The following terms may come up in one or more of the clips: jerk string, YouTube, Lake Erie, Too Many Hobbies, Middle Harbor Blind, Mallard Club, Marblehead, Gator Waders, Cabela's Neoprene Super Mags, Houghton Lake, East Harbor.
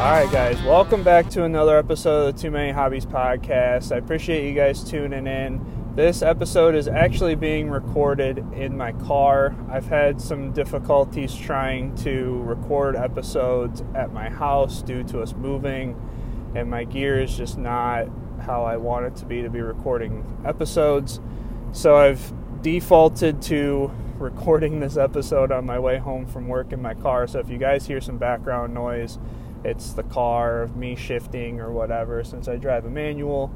Alright guys, welcome back to another episode of the Too Many Hobbies podcast. I appreciate you guys tuning in. This episode is actually being recorded in my car. I've had some difficulties trying to record episodes at my house due to us moving, and my gear is just not how I want it to be recording episodes. So I've defaulted to recording this episode on my way home from work in my car. So if you guys hear some background noise, it's the car of me shifting or whatever, since I drive a manual.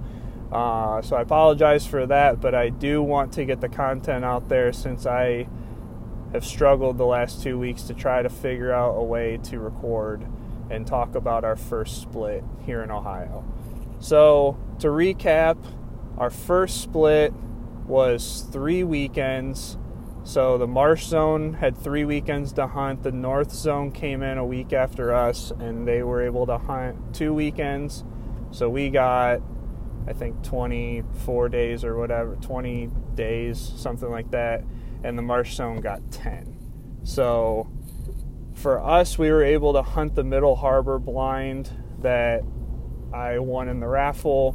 So I apologize for that, but I do want to get the content out there since I have struggled the last 2 weeks to try to figure out a way to record and talk about our first split here in Ohio. So to recap, our first split was 3 weekends. So the Marsh Zone had 3 weekends to hunt. The North Zone came in a week after us, and they were able to hunt 2 weekends. So we got, I think, 24 days or whatever, 20 days, something like that. And the Marsh Zone got 10. So for us, we were able to hunt the Middle Harbor Blind that I won in the raffle.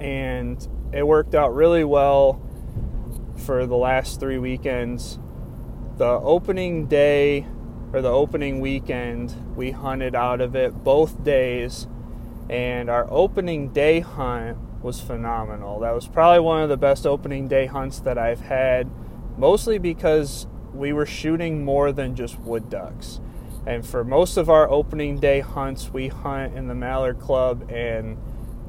And it worked out really well. For the last 3 weekends, the opening day or the opening weekend, we hunted out of it both days, and our opening day hunt was phenomenal. That was probably one of the best opening day hunts that I've had, mostly because we were shooting more than just wood ducks. And for most of our opening day hunts, we hunt in the Mallard Club, and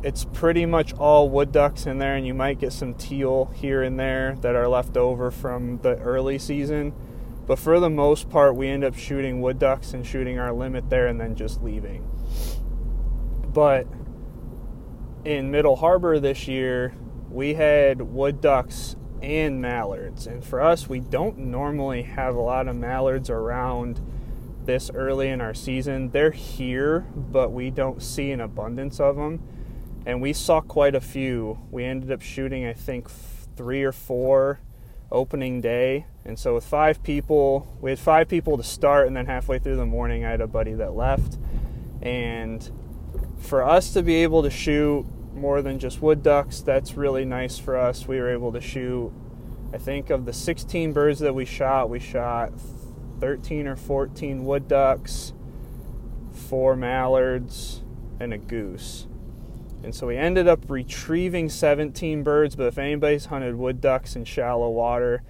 it's pretty much all wood ducks in there, and you might get some teal here and there that are left over from the early season. But for the most part, we end up shooting wood ducks and shooting our limit there and then just leaving. But in Middle Harbor this year, we had wood ducks and mallards. And for us, we don't normally have a lot of mallards around this early in our season. They're here, but we don't see an abundance of them. And we saw quite a few. We ended up shooting, I think, 3 or 4 opening day. And so with 5 people, we had 5 people to start, and then halfway through the morning, I had a buddy that left. And for us to be able to shoot more than just wood ducks, that's really nice for us. We were able to shoot, I think, of the 16 birds that we shot 13 or 14 wood ducks, 4 mallards, and a goose. And so we ended up retrieving 17 birds, but if anybody's hunted wood ducks in shallow water,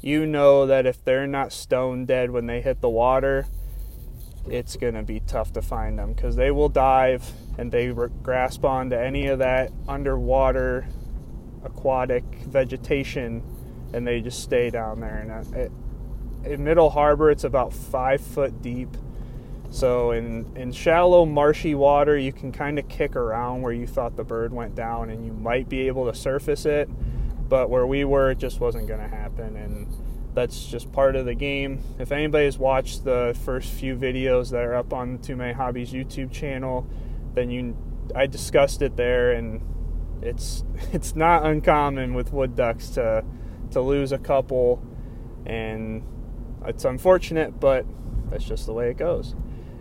you know that if they're not stone dead when they hit the water, it's going to be tough to find them because they will dive and they grasp onto any of that underwater aquatic vegetation, and they just stay down there. And in Middle Harbor, it's about 5 foot deep. So in shallow, marshy water, you can kind of kick around where you thought the bird went down, and you might be able to surface it. But where we were, it just wasn't going to happen, and that's just part of the game. If anybody's watched the first few videos that are up on the Too Many Hobbies YouTube channel, then I discussed it there, and it's not uncommon with wood ducks to lose a couple, and it's unfortunate, but that's just the way it goes.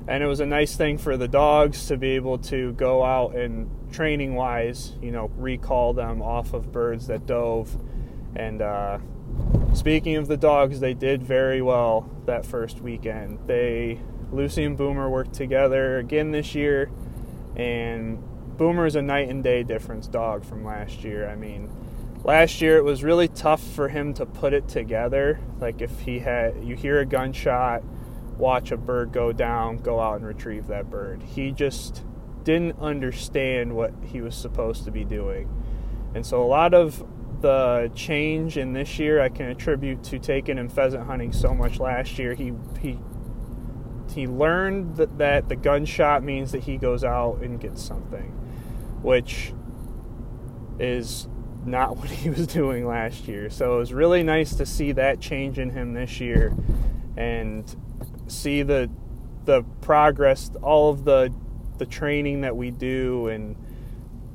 And it was a nice thing for the dogs to be able to go out and training-wise, you know, recall them off of birds that dove. And speaking of the dogs, they did very well that first weekend. Lucy and Boomer worked together again this year, and Boomer is a night and day difference dog from last year. I mean, last year it was really tough for him to put it together. Like if you hear a gunshot, watch a bird go down, go out and retrieve that bird. He just didn't understand what he was supposed to be doing. And so a lot of the change in this year I can attribute to taking him pheasant hunting so much last year. He learned that the gunshot means that he goes out and gets something, which is not what he was doing last year. So it was really nice to see that change in him this year and see the progress, all of the the training that we do and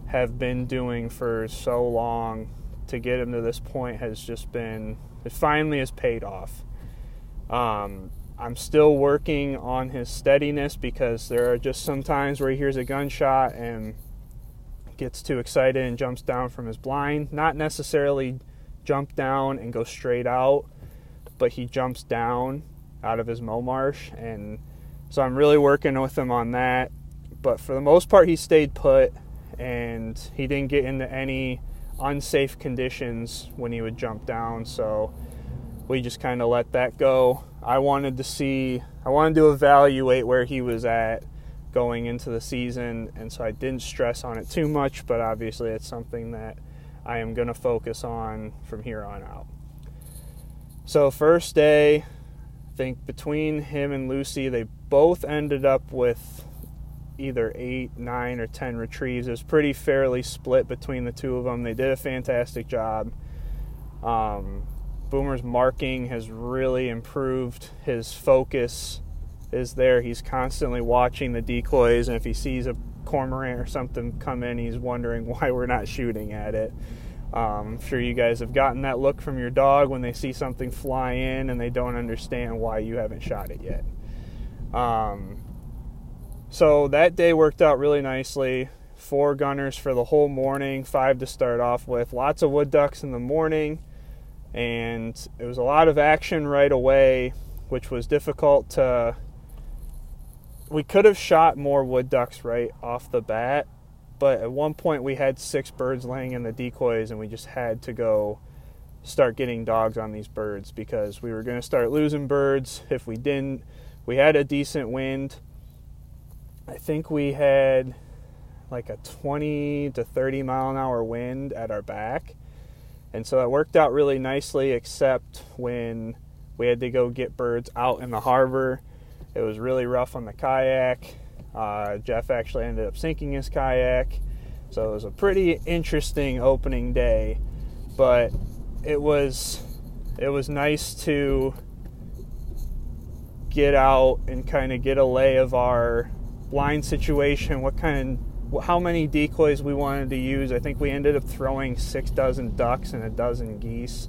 have been doing for so long to get him to this point has just been, it finally has paid off. I'm still working on his steadiness because there are just some times where he hears a gunshot and gets too excited and jumps down from his blind. Not necessarily jump down and go straight out, but he jumps down out of his mow marsh, and so I'm really working with him on that. But for the most part, he stayed put, and he didn't get into any unsafe conditions when he would jump down, so we just kind of let that go. I wanted to evaluate where he was at going into the season, and so I didn't stress on it too much, but obviously it's something that I am going to focus on from here on out. So first day, I think between him and Lucy, they both ended up with either 8, 9, or 10 retrieves. It was pretty fairly split between the two of them. They did a fantastic job. Boomer's marking has really improved. His focus is there. He's constantly watching the decoys, and if he sees a cormorant or something come in, he's wondering why we're not shooting at it. I'm sure you guys have gotten that look from your dog when they see something fly in and they don't understand why you haven't shot it yet. So that day worked out really nicely. 4 gunners for the whole morning, 5 to start off with. Lots of wood ducks in the morning, and it was a lot of action right away, which was difficult to... We could have shot more wood ducks right off the bat, but at one point we had 6 birds laying in the decoys, and we just had to go start getting dogs on these birds because we were going to start losing birds if we didn't. We had a decent wind. I think we had like a 20 to 30 mile an hour wind at our back, and so that worked out really nicely, except when we had to go get birds out in the harbor. It was really rough on the kayak. Jeff actually ended up sinking his kayak. So it was a pretty interesting opening day, but it was nice to get out and kind of get a lay of our blind situation, how many decoys we wanted to use. I think we ended up throwing 6 dozen ducks and a dozen geese.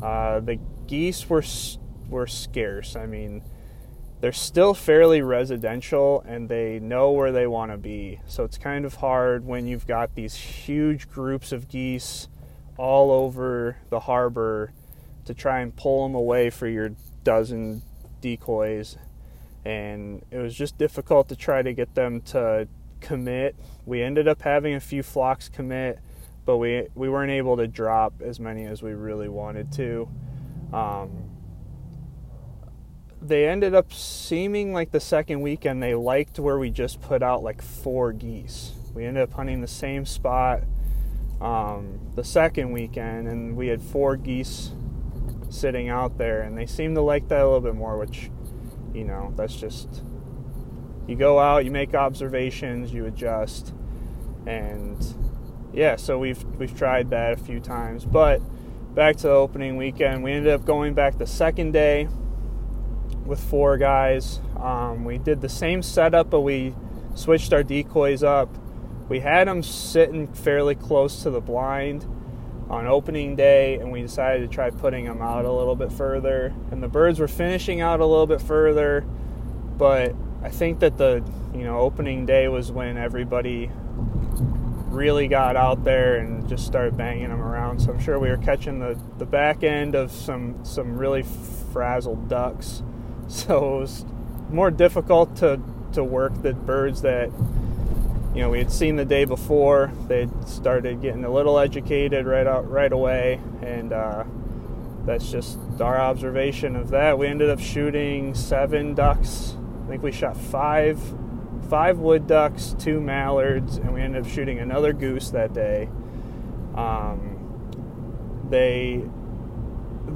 The geese were scarce. I mean, they're still fairly residential, and they know where they want to be. So it's kind of hard when you've got these huge groups of geese all over the harbor to try and pull them away for your dozen decoys. And it was just difficult to try to get them to commit. We ended up having a few flocks commit, but we weren't able to drop as many as we really wanted to. They ended up seeming like the second weekend they liked where we just put out like 4 geese. We ended up hunting the same spot the second weekend, and we had 4 geese sitting out there, and they seemed to like that a little bit more, which, you know, that's just, you go out, you make observations, you adjust, and yeah, so we've tried that a few times. But back to the opening weekend, we ended up going back the second day with 4 guys. We did the same setup, but we switched our decoys up. We had them sitting fairly close to the blind on opening day, and we decided to try putting them out a little bit further, and the birds were finishing out a little bit further. But I think that the, you know, opening day was when everybody really got out there and just started banging them around, so I'm sure we were catching the back end of some really frazzled ducks. So it was more difficult to work the birds that, you know, we had seen the day before. They started getting a little educated right away, and that's just our observation of that. We ended up shooting 7 ducks. I think we shot 5 wood ducks, 2 mallards, and we ended up shooting another goose that day.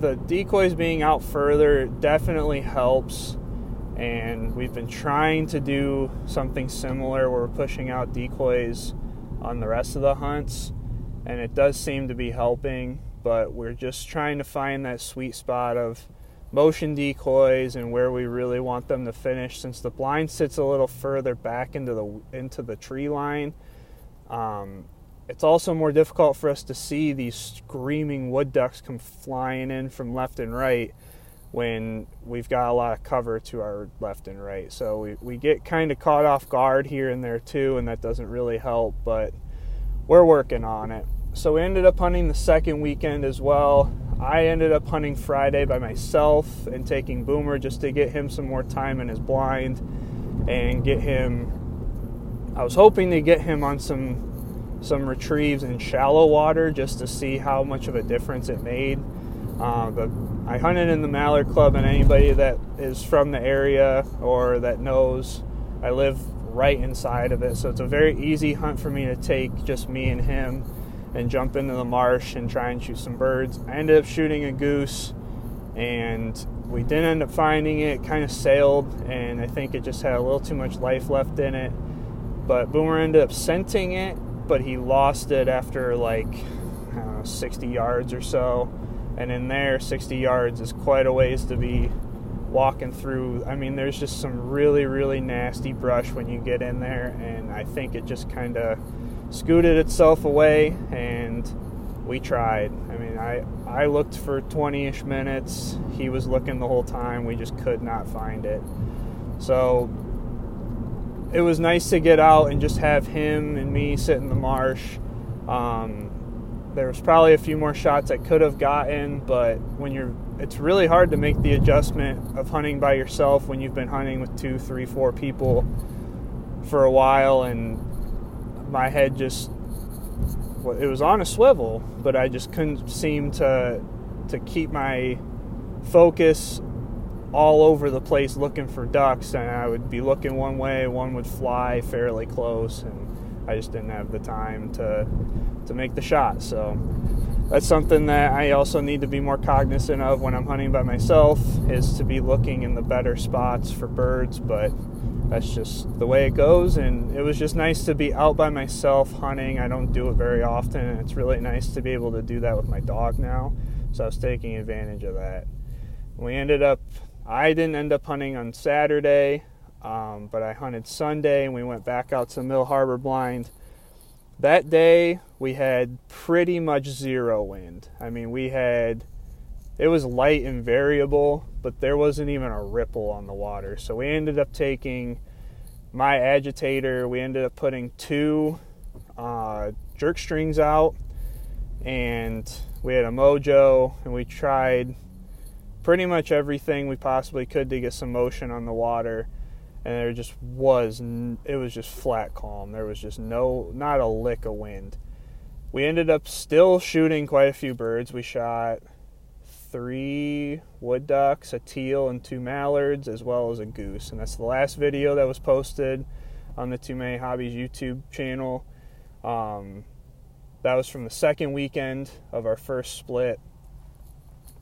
The decoys being out further definitely helps, and we've been trying to do something similar where we're pushing out decoys on the rest of the hunts, and it does seem to be helping, but we're just trying to find that sweet spot of motion decoys and where we really want them to finish, since the blind sits a little further back into the tree line. It's also more difficult for us to see these screaming wood ducks come flying in from left and right when we've got a lot of cover to our left and right. So we get kind of caught off guard here and there too, and that doesn't really help, but we're working on it. So we ended up hunting the second weekend as well. I ended up hunting Friday by myself and taking Boomer just to get him some more time in his blind and get him, I was hoping to get him on some retrieves in shallow water just to see how much of a difference it made. But I hunted in the Mallard Club, and anybody that is from the area or that knows, I live right inside of it. So it's a very easy hunt for me to take, just me and him, and jump into the marsh and try and shoot some birds. I ended up shooting a goose, and we didn't end up finding it. It kind of sailed, and I think it just had a little too much life left in it. But Boomer ended up scenting it, but he lost it after 60 yards or so. And in there, 60 yards is quite a ways to be walking through. I mean, there's just some really, really nasty brush when you get in there, and I think it just kind of scooted itself away, and we tried. I mean, I looked for 20-ish minutes. He was looking the whole time. We just could not find it. So it was nice to get out and just have him and me sit in the marsh. There was probably a few more shots I could have gotten, but it's really hard to make the adjustment of hunting by yourself when you've been hunting with 2, 3, 4 people for a while, and my head it was on a swivel, but I just couldn't seem to keep my focus all over the place looking for ducks, and I would be looking one way, one would fly fairly close, and I just didn't have the time to make the shot. So that's something that I also need to be more cognizant of when I'm hunting by myself, is to be looking in the better spots for birds, but that's just the way it goes. And it was just nice to be out by myself hunting. I don't do it very often, and it's really nice to be able to do that with my dog now, so I was taking advantage of that. I didn't end up hunting on Saturday, but I hunted Sunday, and we went back out to Middle Harbor Blind. That day, we had pretty much zero wind. I mean, it was light and variable, but there wasn't even a ripple on the water. So we ended up taking my agitator. We ended up putting 2 jerk strings out, and we had a mojo, and we tried pretty much everything we possibly could to get some motion on the water. And it was just flat calm. There was just not a lick of wind. We ended up still shooting quite a few birds. We shot 3 wood ducks, a teal, and 2 mallards, as well as a goose. And that's the last video that was posted on the Too Many Hobbies YouTube channel. That was from the second weekend of our first split.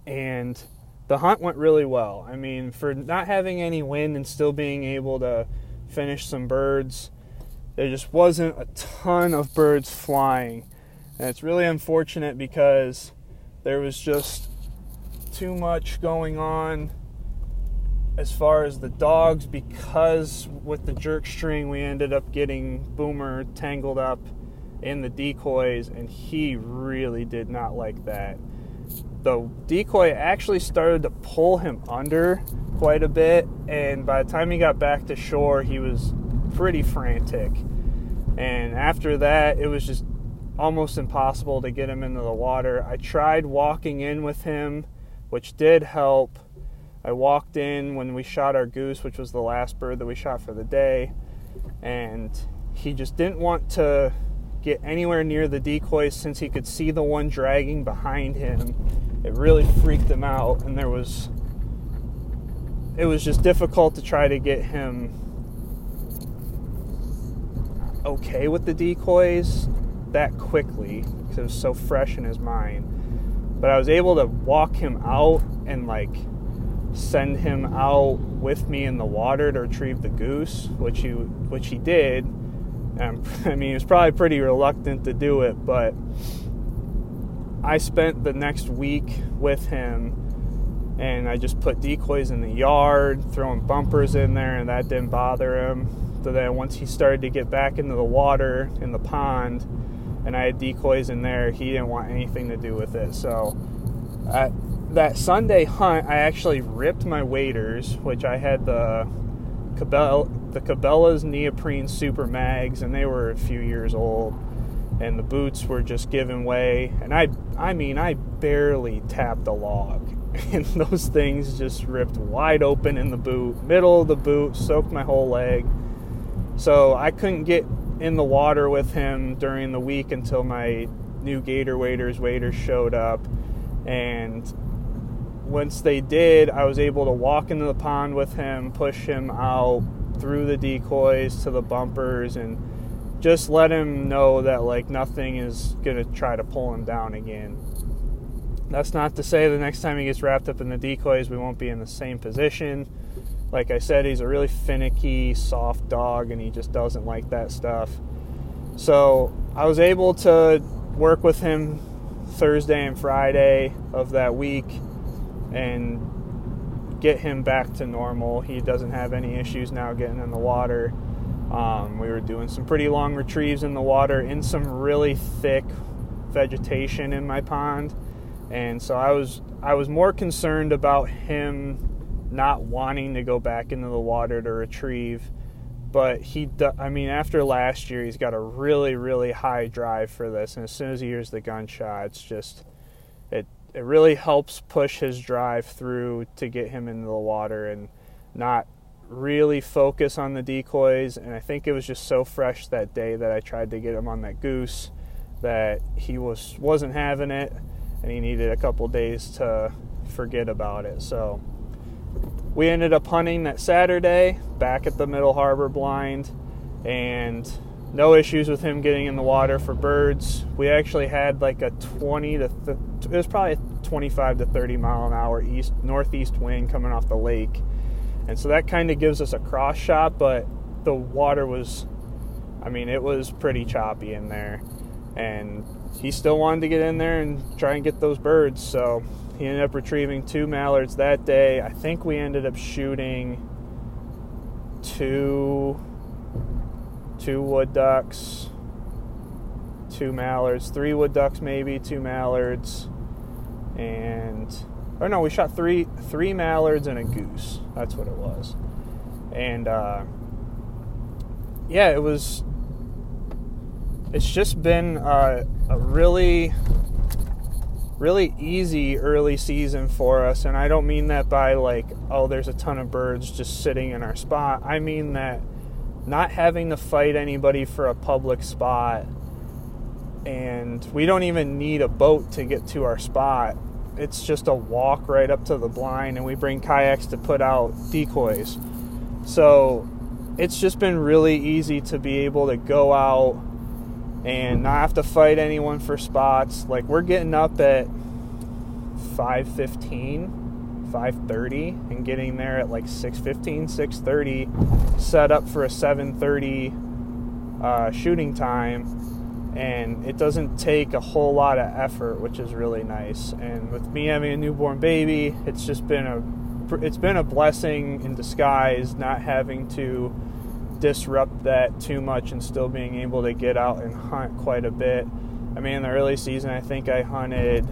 And the hunt went really well. I mean, for not having any wind and still being able to finish some birds, there just wasn't a ton of birds flying. And it's really unfortunate because there was just too much going on as far as the dogs, because with the jerk string, we ended up getting Boomer tangled up in the decoys, and he really did not like that. The decoy actually started to pull him under quite a bit, and by the time he got back to shore, he was pretty frantic. And after that, it was just almost impossible to get him into the water. I tried walking in with him, which did help. I walked in when we shot our goose, which was the last bird that we shot for the day, and he just didn't want to get anywhere near the decoys since he could see the one dragging behind him. It really freaked him out, and it was just difficult to try to get him okay with the decoys that quickly, because it was so fresh in his mind. But I was able to walk him out and send him out with me in the water to retrieve the goose, which he did. I mean, he was probably pretty reluctant to do it, but I spent the next week with him and I just put decoys in the yard, throwing bumpers in there, and that didn't bother him. So then once he started to get back into the water in the pond and I had decoys in there, he didn't want anything to do with it. So that Sunday hunt, I actually ripped my waders, which I had the Cabela's Neoprene Super Mags, and they were a few years old, and the boots were just giving way, and I mean I barely tapped a log, and those things just ripped wide open in the boot, middle of the boot, soaked my whole leg. So I couldn't get in the water with him during the week until my new Gator waders showed up, and once they did, I was able to walk into the pond with him, push him out through the decoys to the bumpers, and just let him know that, like, nothing is going to try to pull him down again. That's not to say the next time he gets wrapped up in the decoys, we won't be in the same position. Like I said, he's a really finicky, soft dog, and he just doesn't like that stuff. So I was able to work with him Thursday and Friday of that week and get him back to normal. He doesn't have any issues now getting in the water. We were doing some pretty long retrieves in the water in some really thick vegetation in my pond, and so I was more concerned about him not wanting to go back into the water to retrieve. But after last year, he's got a really, really high drive for this, and as soon as he hears the gunshot, it's just it really helps push his drive through to get him into the water and not really focus on the decoys. And I think it was just so fresh that day that I tried to get him on that goose that he wasn't having it, and he needed a couple days to forget about it. So we ended up hunting that Saturday back at the Middle Harbor Blind, and no issues with him getting in the water for birds. We actually had like a it was probably a 25 to 30 mile an hour northeast wind coming off the lake. And so that kind of gives us a cross shot, but the water was, it was pretty choppy in there. And he still wanted to get in there and try and get those birds. So he ended up retrieving 2 mallards that day. I think we ended up shooting 2 wood ducks, 2 mallards, 3 wood ducks maybe, 2 mallards, and... or no, we shot three mallards and a goose. That's what it was. And, it was... it's just been a really, really easy early season for us. And I don't mean that by, like, oh, there's a ton of birds just sitting in our spot. I mean that not having to fight anybody for a public spot, and we don't even need a boat to get to our spot. It's just a walk right up to the blind, and we bring kayaks to put out decoys. So it's just been really easy to be able to go out and not have to fight anyone for spots. Like, we're getting up at 5:15, 5:30, and getting there at like 6:15, 6:30, set up for a 7:30 shooting time. And it doesn't take a whole lot of effort, which is really nice. And with me having a newborn baby, it's just been a blessing in disguise, not having to disrupt that too much and still being able to get out and hunt quite a bit. I mean, in the early season, I think I hunted,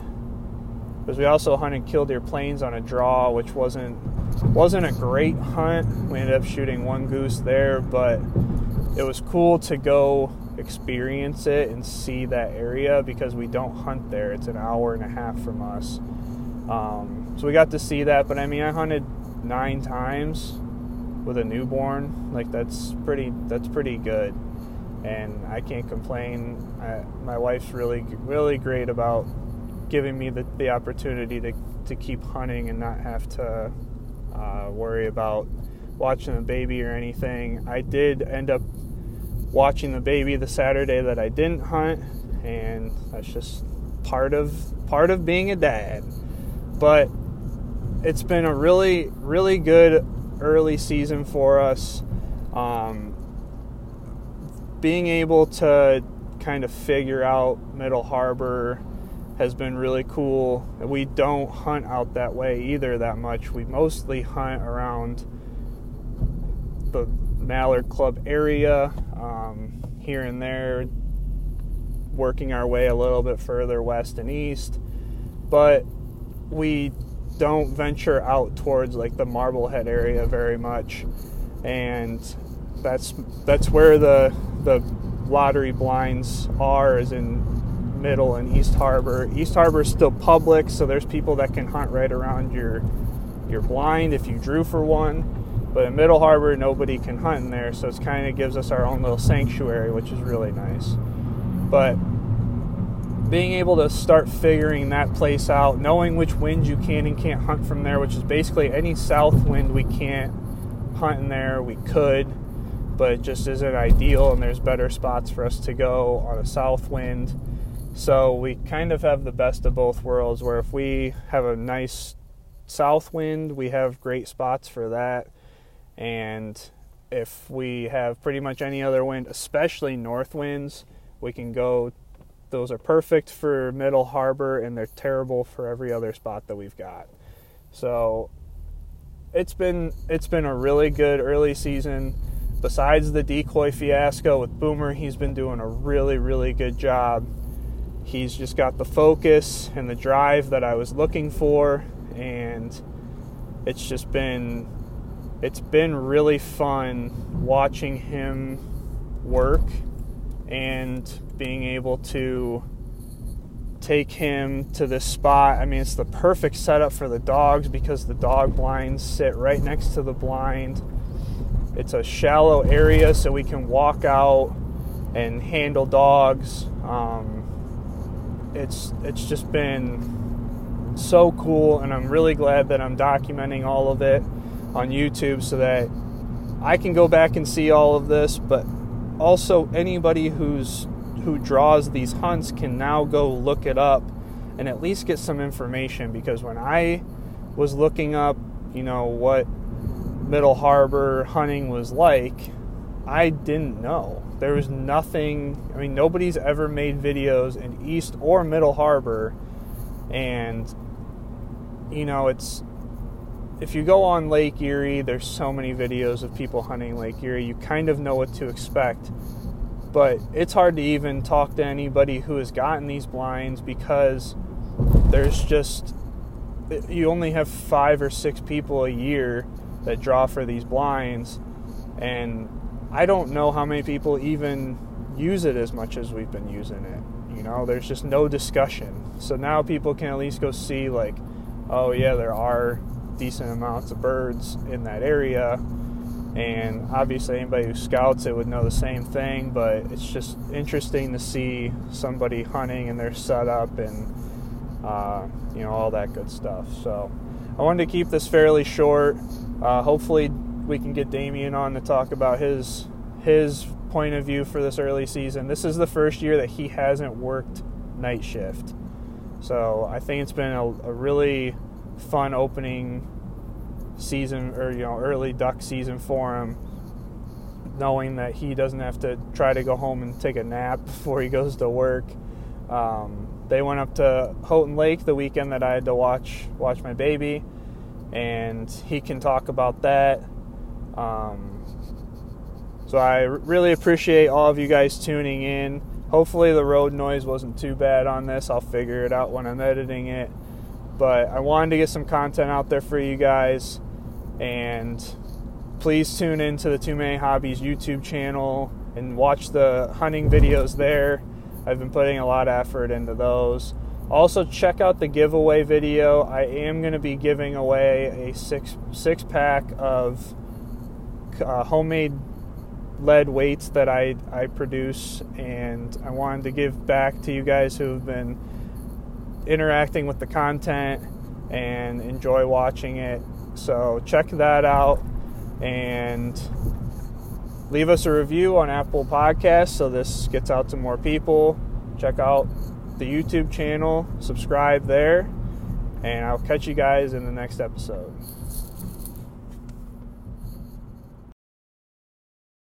because we also hunted Killdeer Plains on a draw, which wasn't a great hunt. We ended up shooting 1 goose there, but it was cool to go experience it and see that area, because we don't hunt there. It's an hour and a half from us. So we got to see that. But I hunted 9 times with a newborn. Like, that's pretty good, and I can't complain. My wife's really, really great about giving me the opportunity to keep hunting and not have to worry about watching the baby or anything. I did end up watching the baby the Saturday that I didn't hunt, and that's just part of being a dad. But it's been a really, really good early season for us. Being able to kind of figure out Middle Harbor has been really cool. We don't hunt out that way either that much. We mostly hunt around the Mallard Club area, here and there, working our way a little bit further west and east, but we don't venture out towards like the Marblehead area very much, and that's where the lottery blinds are, is in Middle and East Harbor. East Harbor is still public, so there's people that can hunt right around your blind if you drew for one. But in Middle Harbor, nobody can hunt in there, so it kind of gives us our own little sanctuary, which is really nice. But being able to start figuring that place out, knowing which winds you can and can't hunt from there, which is basically any south wind we can't hunt in there. We could, but it just isn't ideal, and there's better spots for us to go on a south wind. So we kind of have the best of both worlds, where if we have a nice south wind, we have great spots for that. And if we have pretty much any other wind, especially north winds, we can go. Those are perfect for Middle Harbor, and they're terrible for every other spot that we've got. So it's been a really good early season. Besides the decoy fiasco with Boomer, he's been doing a really, really good job. He's just got the focus and the drive that I was looking for, and it's just been... It's been really fun watching him work and being able to take him to this spot. I mean, it's the perfect setup for the dogs because the dog blinds sit right next to the blind. It's a shallow area, so we can walk out and handle dogs. It's just been so cool, and I'm really glad that I'm documenting all of it on YouTube so that I can go back and see all of this, but also anybody who draws these hunts can now go look it up and at least get some information. Because when I was looking up, you know, what Middle Harbor hunting was like, I didn't know. There was nothing. I mean, nobody's ever made videos in East or Middle Harbor, and you know, it's... If you go on Lake Erie, there's so many videos of people hunting Lake Erie. You kind of know what to expect, but it's hard to even talk to anybody who has gotten these blinds because there's just... You only have 5 or 6 people a year that draw for these blinds, and I don't know how many people even use it as much as we've been using it. You know, there's just no discussion. So now people can at least go see, like, oh yeah, there are decent amounts of birds in that area, and obviously anybody who scouts it would know the same thing, but it's just interesting to see somebody hunting and their setup and you know, all that good stuff. So I wanted to keep this fairly short. Hopefully we can get Damien on to talk about his point of view for this early season. This is the first year that he hasn't worked night shift, so I think it's been a really fun opening season, or you know, early duck season for him, knowing that he doesn't have to try to go home and take a nap before he goes to work. They went up to Houghton Lake the weekend that I had to watch my baby, and he can talk about that. So I really appreciate all of you guys tuning in. Hopefully the road noise wasn't too bad on this. I'll figure it out when I'm editing it. But I wanted to get some content out there for you guys, and please tune into the Too Many Hobbies YouTube channel and watch the hunting videos there. I've been putting a lot of effort into those. Also, check out the giveaway video. I am going to be giving away a six pack of homemade lead weights that I produce, and I wanted to give back to you guys who have been interacting with the content and enjoy watching it. So check that out, and leave us a review on Apple Podcasts so this gets out to more people. Check out the YouTube channel, subscribe there, and I'll catch you guys in the next episode.